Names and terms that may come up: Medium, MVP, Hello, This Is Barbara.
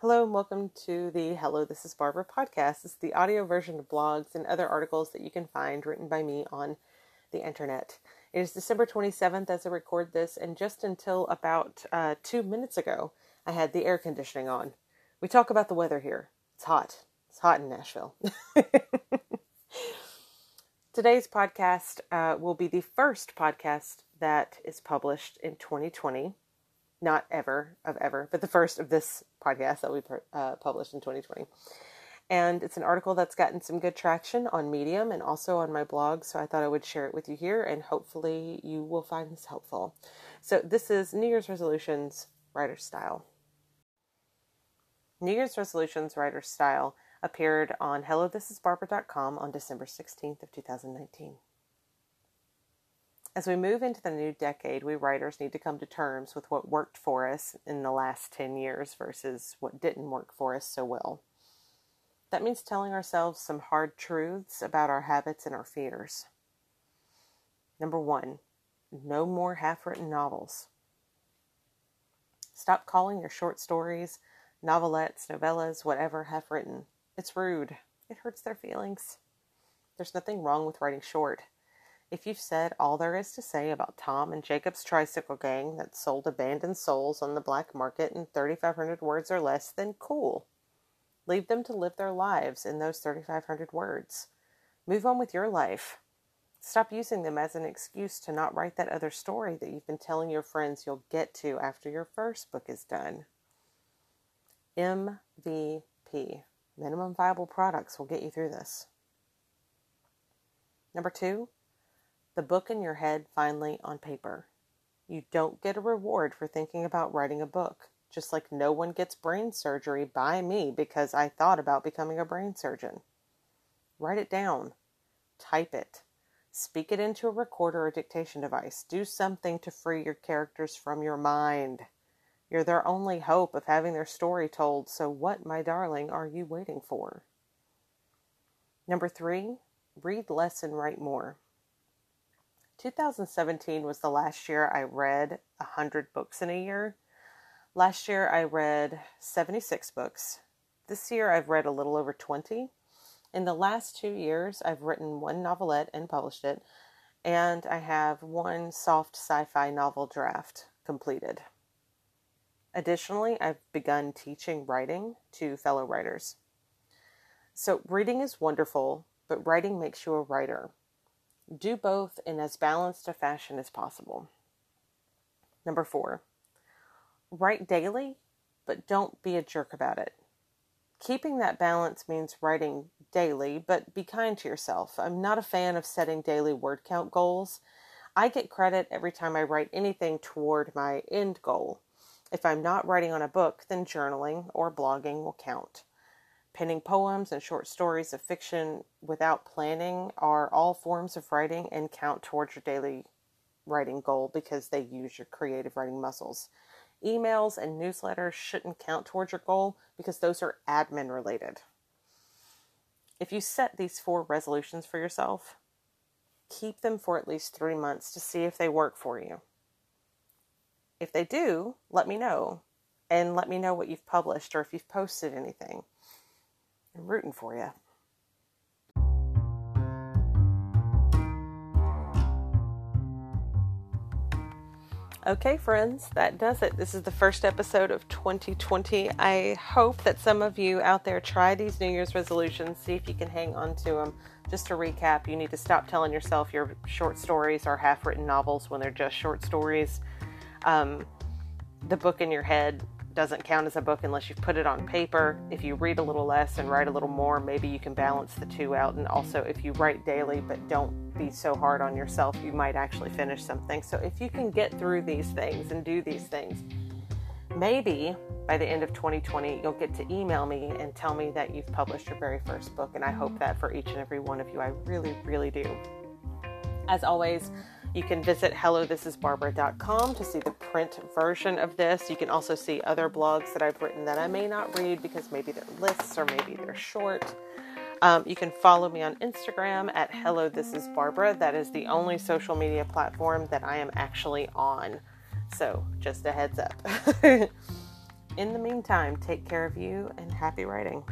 Hello and welcome to the Hello, This Is Barbara podcast. It's the audio version of blogs and other articles that you can find written by me on the internet. It is December 27th as I record this, and just until about 2 minutes ago, I had the air conditioning on. We talk about the weather here. It's hot. It's hot in Nashville. Today's podcast will be the first podcast that is published in 2020. Not ever of ever, but the first of this podcast that we published in 2020. And it's an article that's gotten some good traction on Medium and also on my blog. So I thought I would share it with you here and hopefully you will find this helpful. So this is New Year's Resolutions Writer Style. New Year's Resolutions Writer Style appeared on hellothisisbarbara.com on December 16th of 2019. As we move into the new decade, we writers need to come to terms with what worked for us in the last 10 years versus what didn't work for us so well. That means telling ourselves some hard truths about our habits and our fears. Number one, no more half-written novels. Stop calling your short stories, novelettes, novellas, whatever, half-written. It's rude. It hurts their feelings. There's nothing wrong with writing short. If you've said all there is to say about Tom and Jacob's tricycle gang that sold abandoned souls on the black market in 3,500 words or less, then cool. Leave them to live their lives in those 3,500 words. Move on with your life. Stop using them as an excuse to not write that other story that you've been telling your friends you'll get to after your first book is done. MVP, minimum viable products, will get you through this. Number two, the book in your head finally on paper. You don't get a reward for thinking about writing a book, just like no one gets brain surgery by me because I thought about becoming a brain surgeon. Write it down. Type it. Speak it into a recorder or dictation device. Do something to free your characters from your mind. You're their only hope of having their story told, so what, my darling, are you waiting for? Number three, read less and write more. 2017 was the last year I read 100 books in a year. Last year I read 76 books. This year I've read a little over 20. In the last 2 years, I've written one novelette and published it, and I have one soft sci-fi novel draft completed. Additionally, I've begun teaching writing to fellow writers. So reading is wonderful, but writing makes you a writer. Do both in as balanced a fashion as possible. Number four, write daily, but don't be a jerk about it. Keeping that balance means writing daily, but be kind to yourself. I'm not a fan of setting daily word count goals. I get credit every time I write anything toward my end goal. If I'm not writing on a book, then journaling or blogging will count. Penning poems and short stories of fiction without planning are all forms of writing and count towards your daily writing goal because they use your creative writing muscles. Emails and newsletters shouldn't count towards your goal because those are admin related. If you set these four resolutions for yourself, keep them for at least 3 months to see if they work for you. If they do, let me know, and let me know what you've published or if you've posted anything. I'm rooting for you. Okay, friends, that does it. This is the first episode of 2020. I hope that some of you out there try these New Year's resolutions, see if you can hang on to them. Just to recap, you need to stop telling yourself your short stories are half-written novels when they're just short stories. The book in your head doesn't count as a book unless you put it on paper. If you read a little less and write a little more, maybe you can balance the two out. And also, if you write daily, but don't be so hard on yourself, you might actually finish something. So if you can get through these things and do these things, maybe by the end of 2020, you'll get to email me and tell me that you've published your very first book. And I hope that for each and every one of you, I really, really do. As always, you can visit hellothisisbarbara.com to see the print version of this. You can also see other blogs that I've written that I may not read because maybe they're lists or maybe they're short. You can follow me on Instagram at hellothisisbarbara. That is the only social media platform that I am actually on. So just a heads up. In the meantime, take care of you and happy writing.